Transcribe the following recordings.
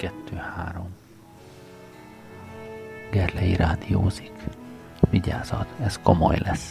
1, 2, 3. Gerlei rádiózik. Vigyázat, ez komoly lesz.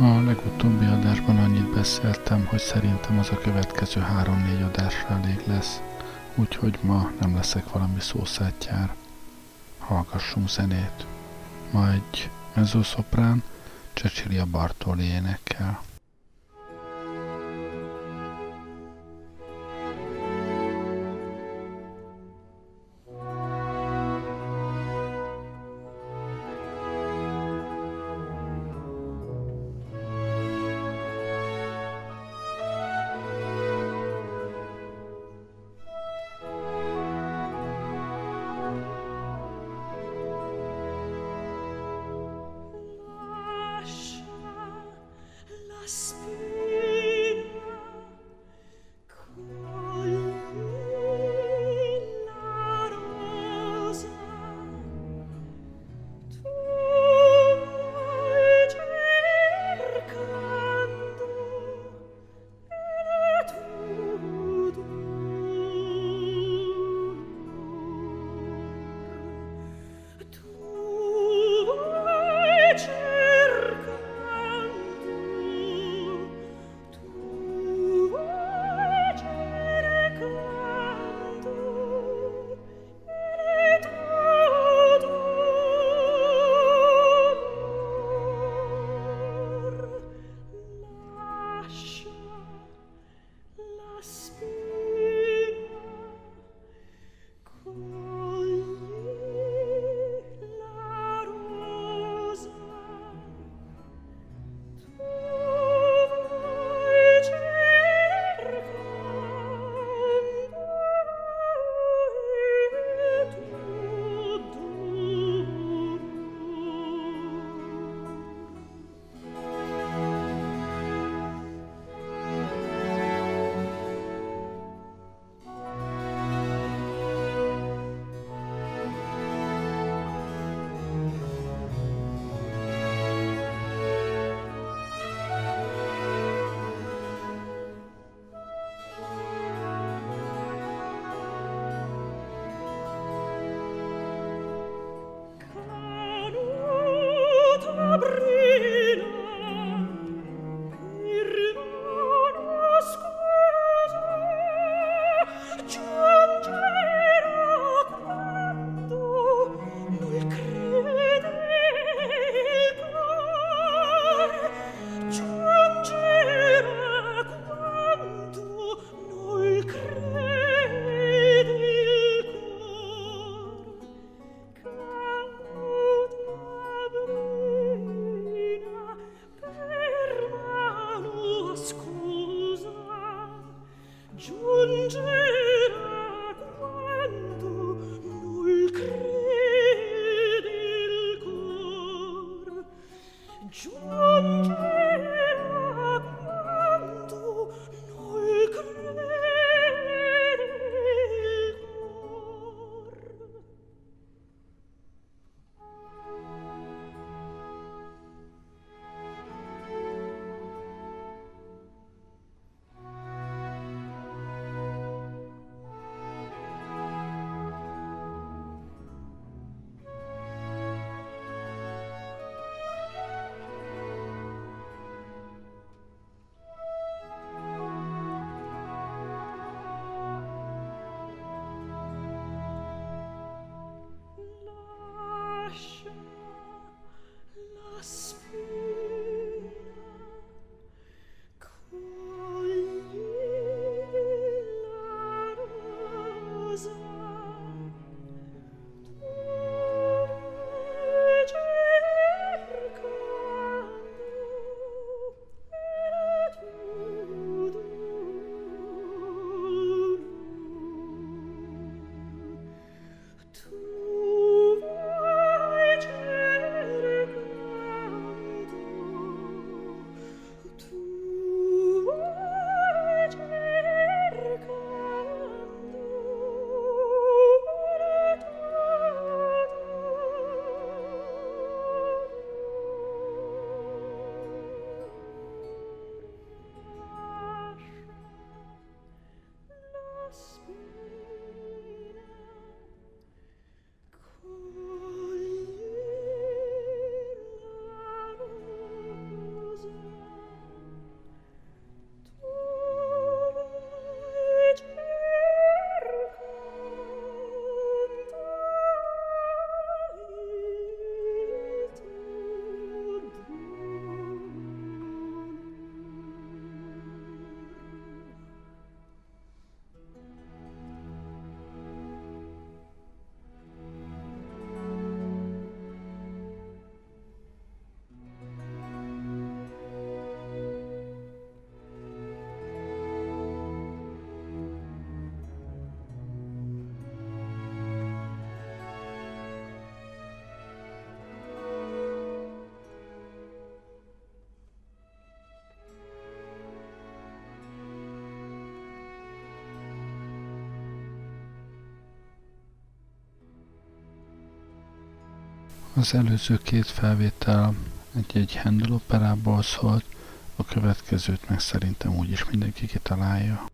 A legutóbbi adásban annyit beszéltem, hogy szerintem az a következő 3-4 adásra elég lesz, úgyhogy ma nem leszek valami szószátjár. Hallgassunk zenét. Ma egy mezzo-szoprán, Cecilia Bartoli énekkel. Az előző két felvétel egy Handel operából szólt, a következőt meg szerintem úgyis mindenki kitalálja.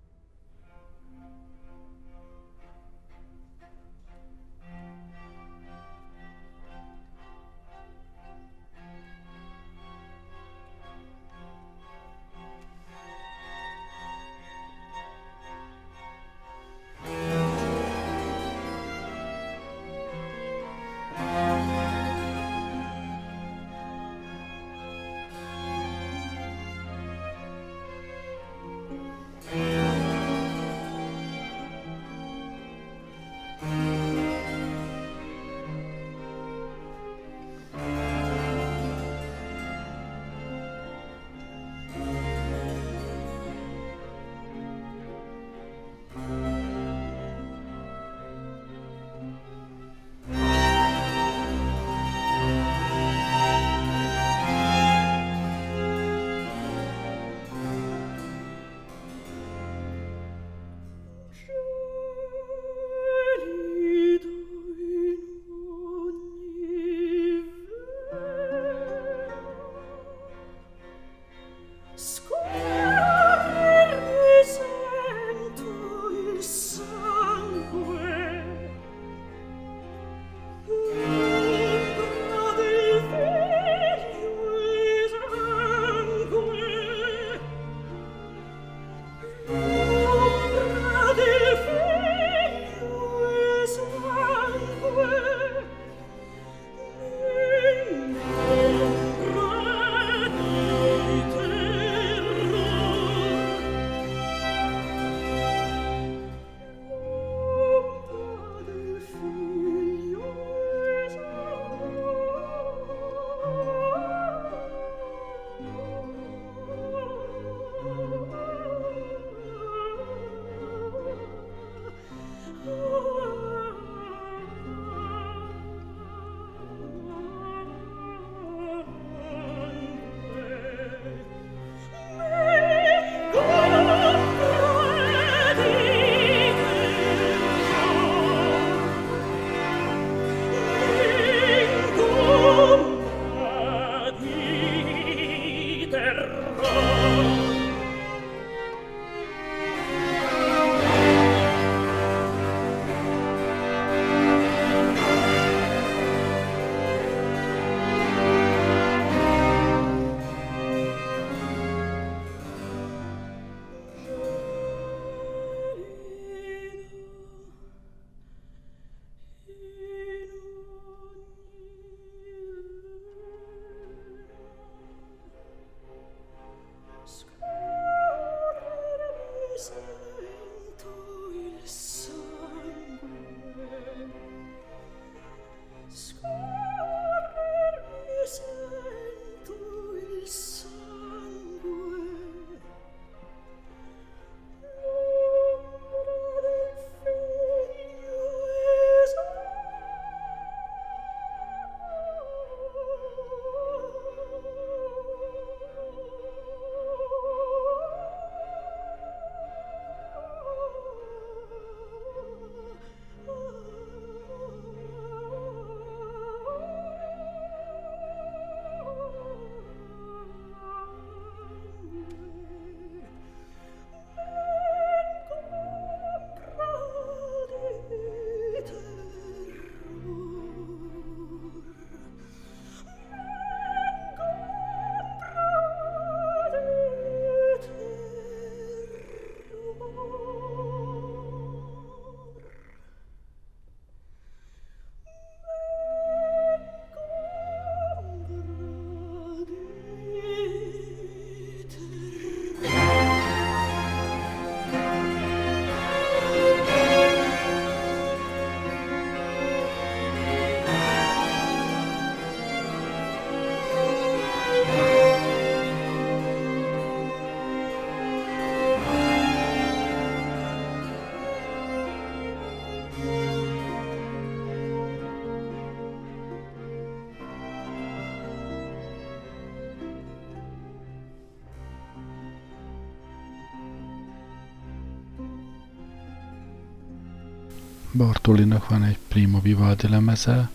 Bartolinak van egy prima Vivaldi lemeze,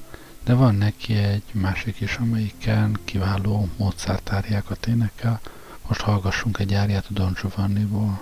de van neki egy másik is, amelyiken kiváló Mozart áriákat énekel. Most hallgassunk egy áriát a Don Giovanniból.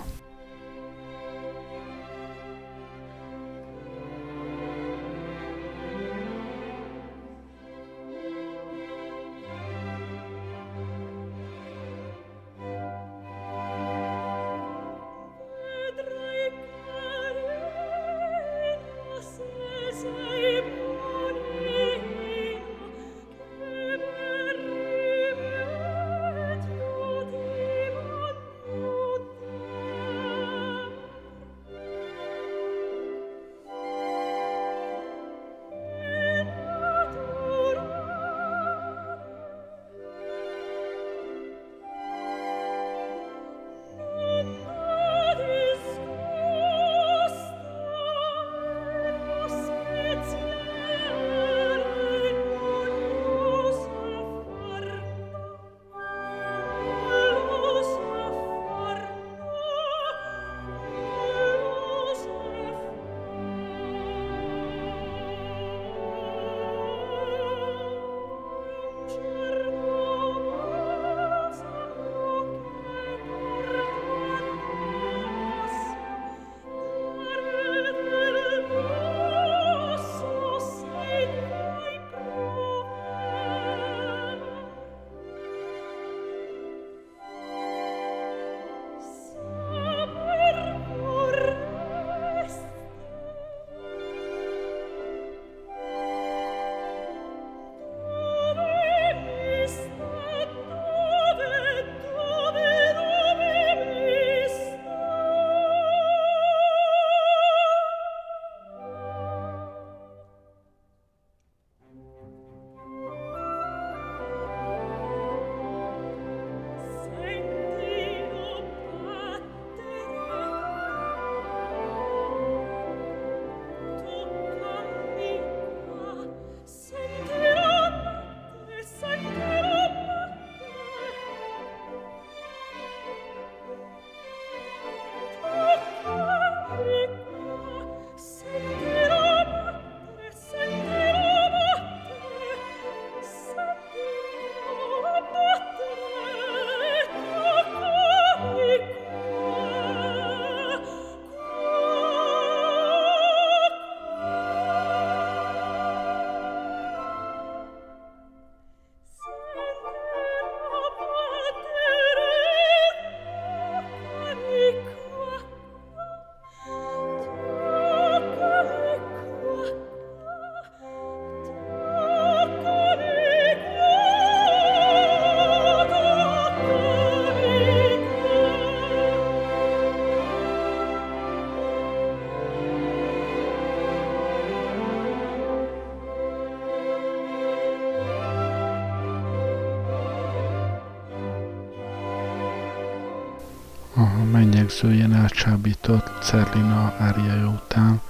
Mennyegzőjén elcsábított Szerlina áriája után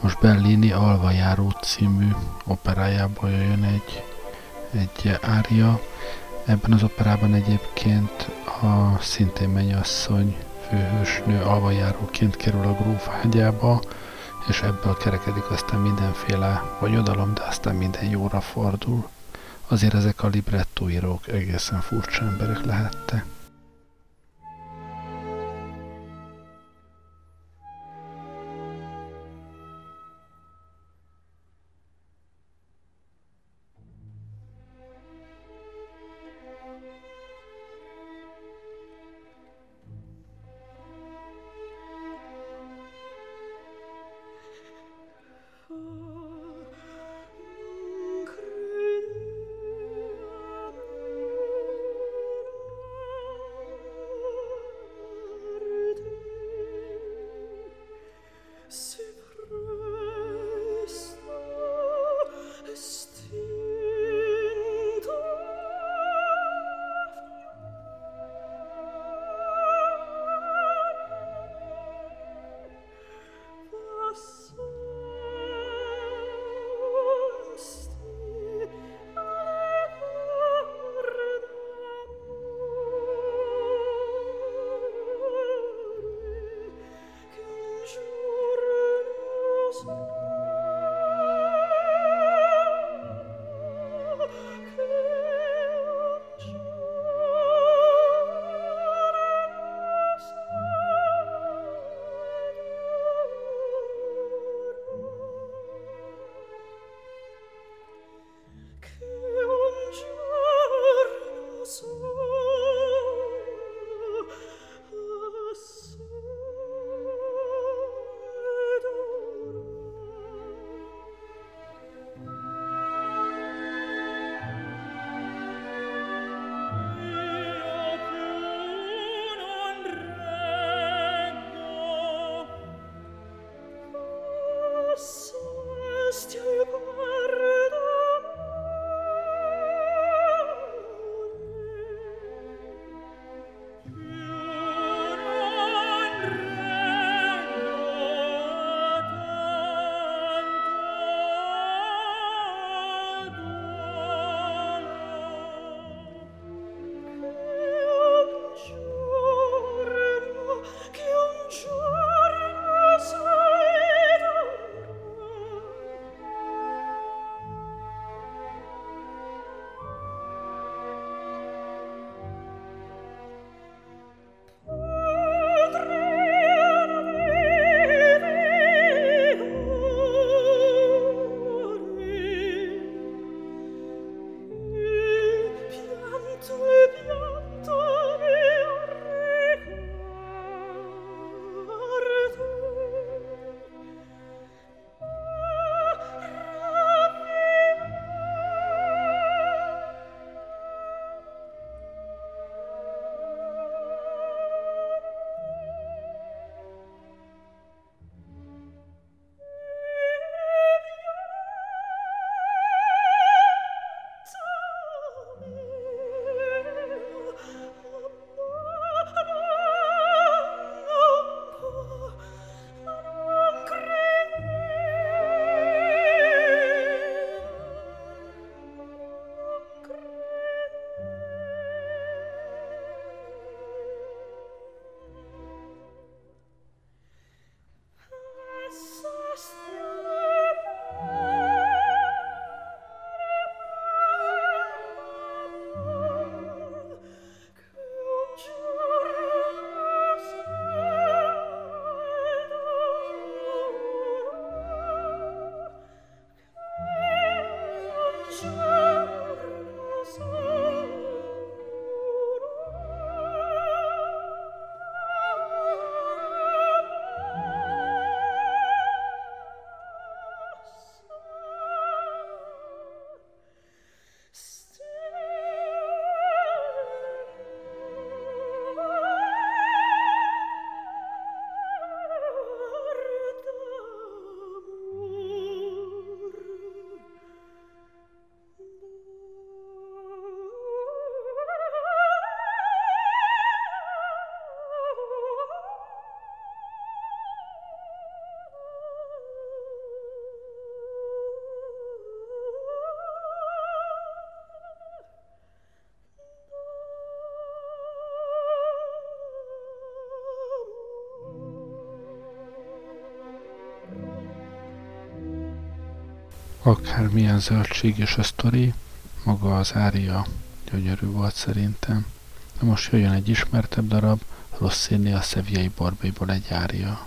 most Bellini Alvajáró című operájából jön egy ária. Ebben az operában egyébként a szintén mennyasszony főhősnő alvajáróként kerül a gróf ágyába, és ebből kerekedik aztán mindenféle bonyodalom, de aztán minden jóra fordul. Azért ezek a librettóírók egészen furcsa emberek lehettek. Akármilyen zöldséges a sztori, maga az ária gyönyörű volt szerintem. De most jöjjön egy ismertebb darab, Rossini a Szevillai Borbélyból egy ária.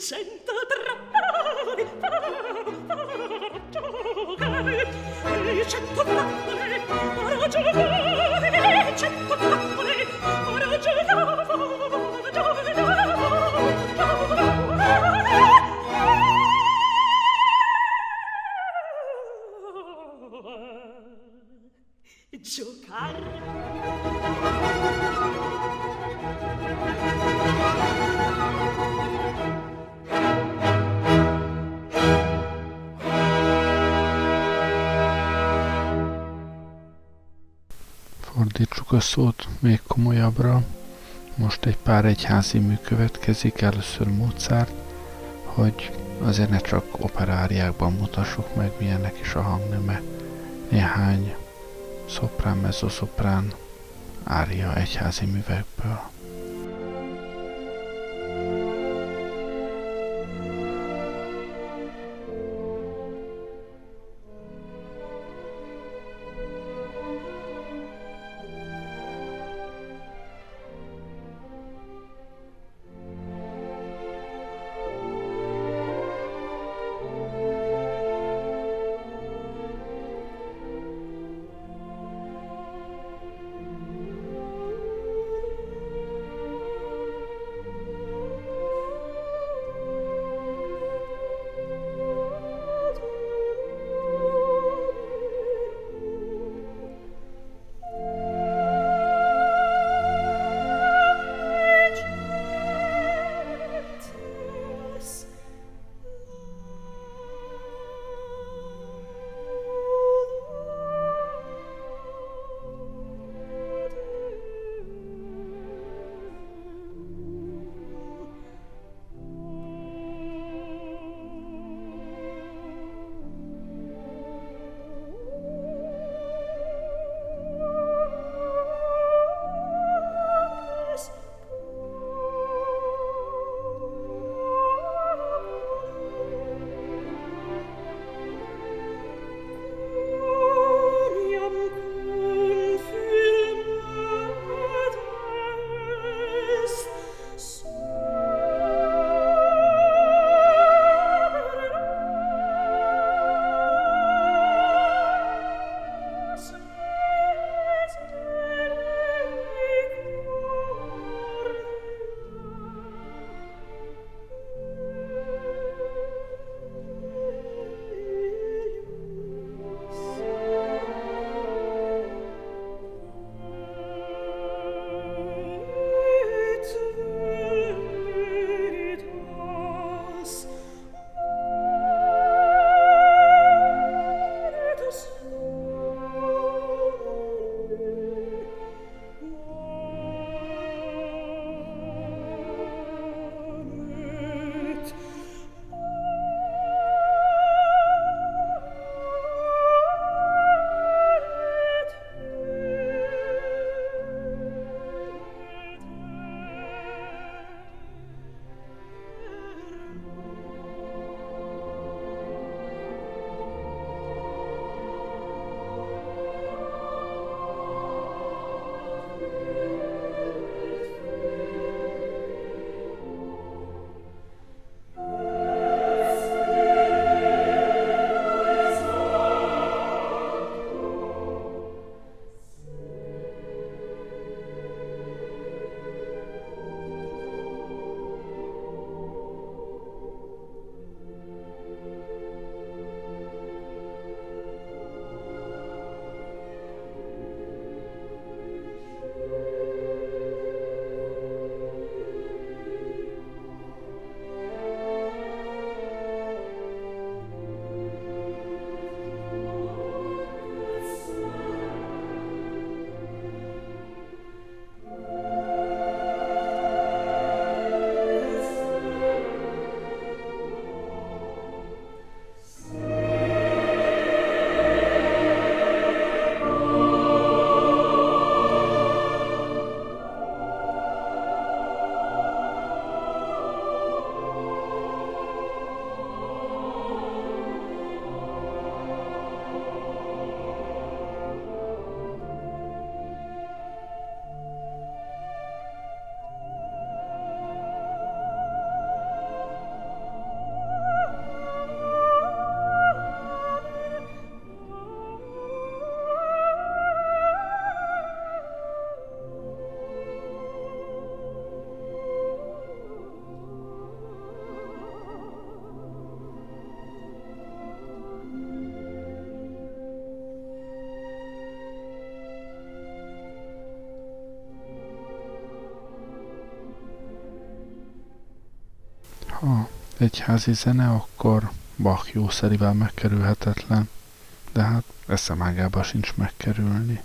cento trappoli per giocare, e cento trappoli per giocare, e cento trappoli per giocare. Fordítsuk a szót még komolyabbra. Most egy pár egyházi mű következik, először Mozart, hogy azért ne csak operáriákban mutassuk meg, milyennek is a hangneme. Néhány szoprán, mezzo-szoprán, ária egyházi művekből. ha egyházi zene, akkor Bach jószerivel megkerülhetetlen, de hát eszemágában sincs megkerülni.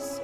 lesz.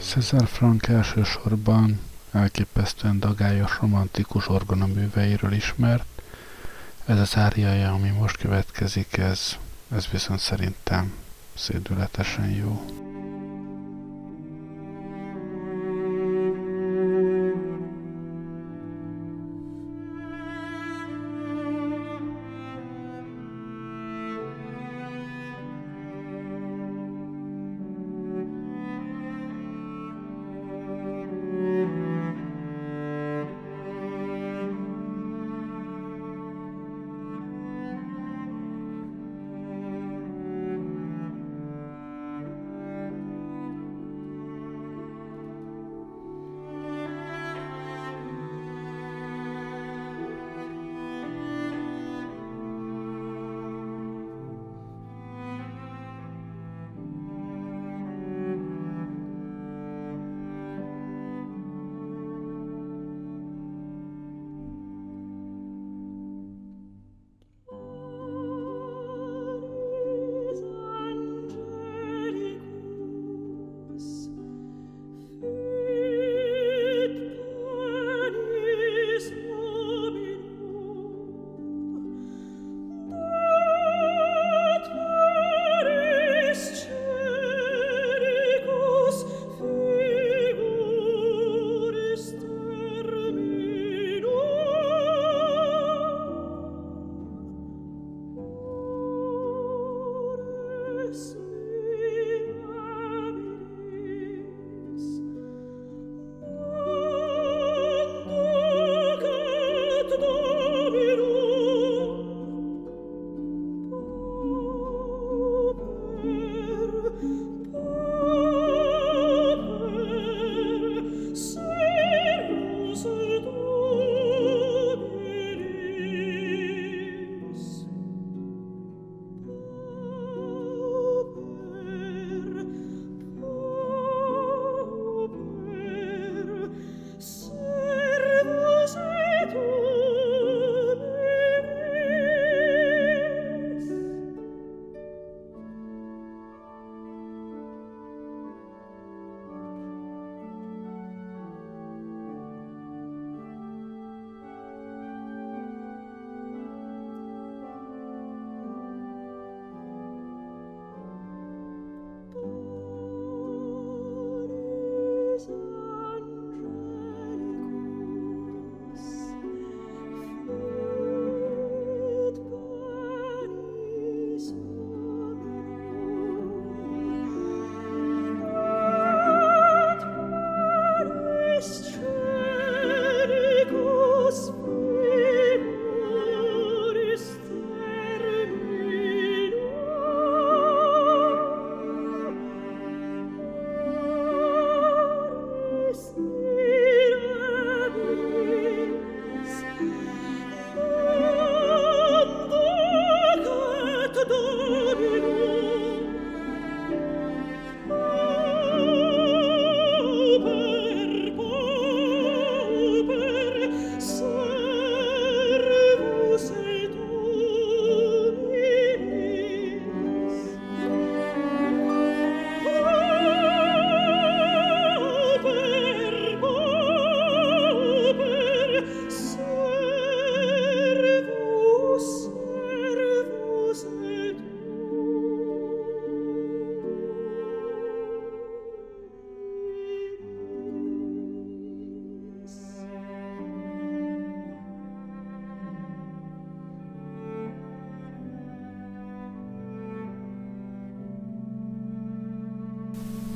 César Franck elsősorban elképesztően dagályos romantikus orgonaműveiről ismert. Ez az áriája, ami most következik, ez viszont szerintem szédületesen jó.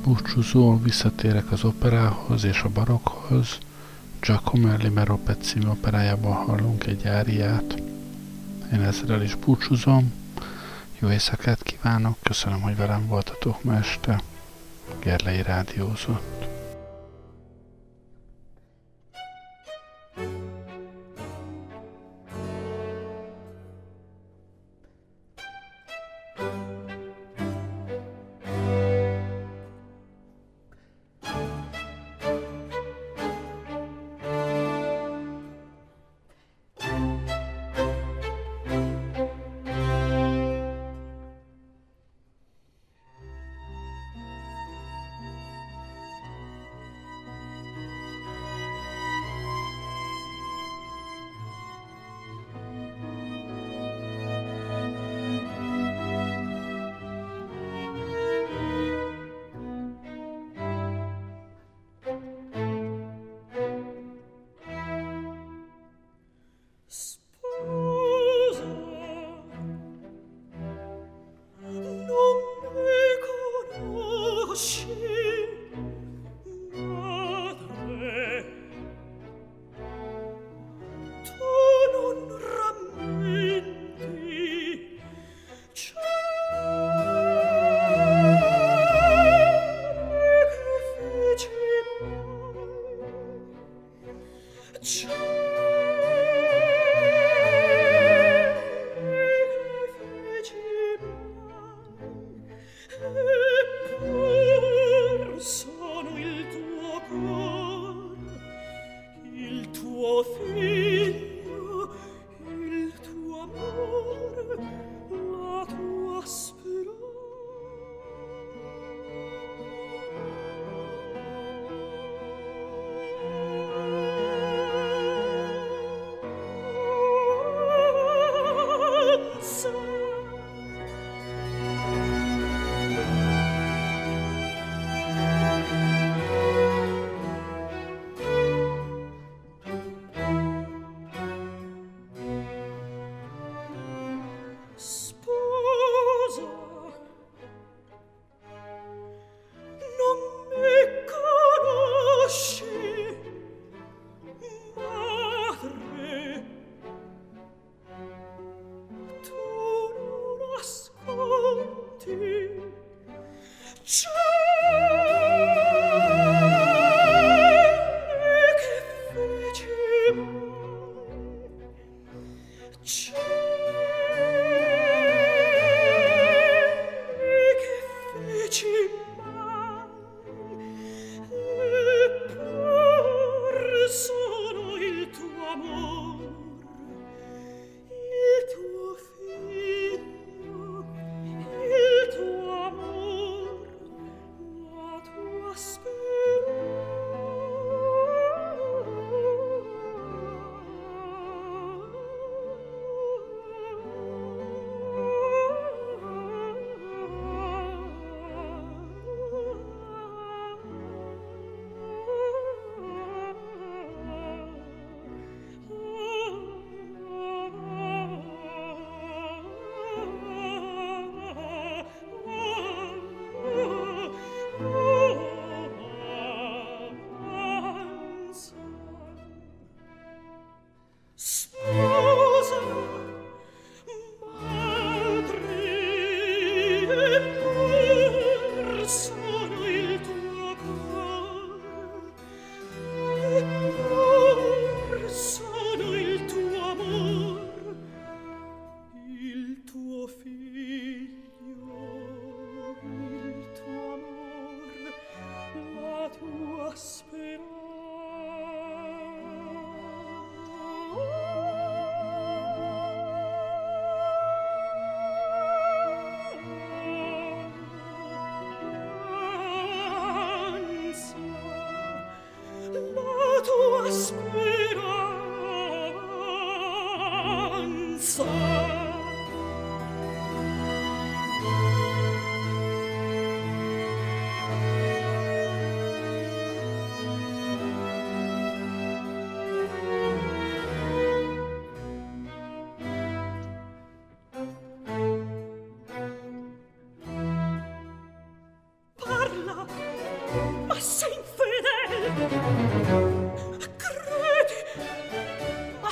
Búcsúzóan visszatérek az operához és a barokkhoz, Giacomo Meyerbeer című operájában hallunk egy áriát. Én ezzel is búcsúzom, jó éjszakát kívánok, köszönöm, hogy velem voltatok ma este. Gerlei rádiózott.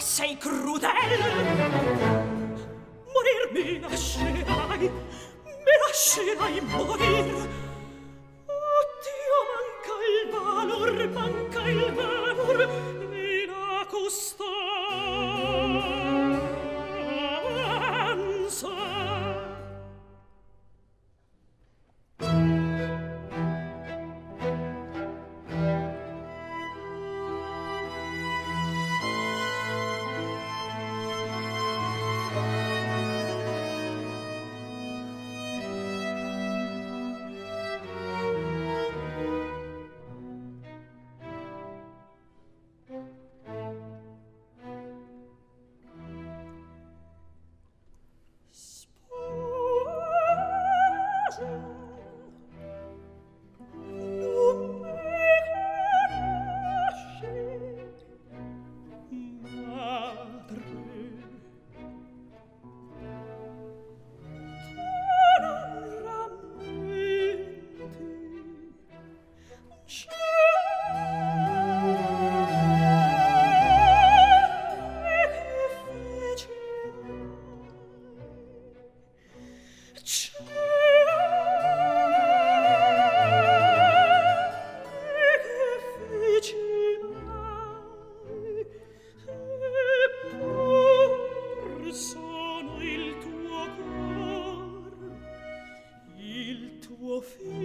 Sei crudel, morir mi lascerai morir. Oh Dio, manca il valor in accostanza. Sono il tuo cor, il tuo figlio.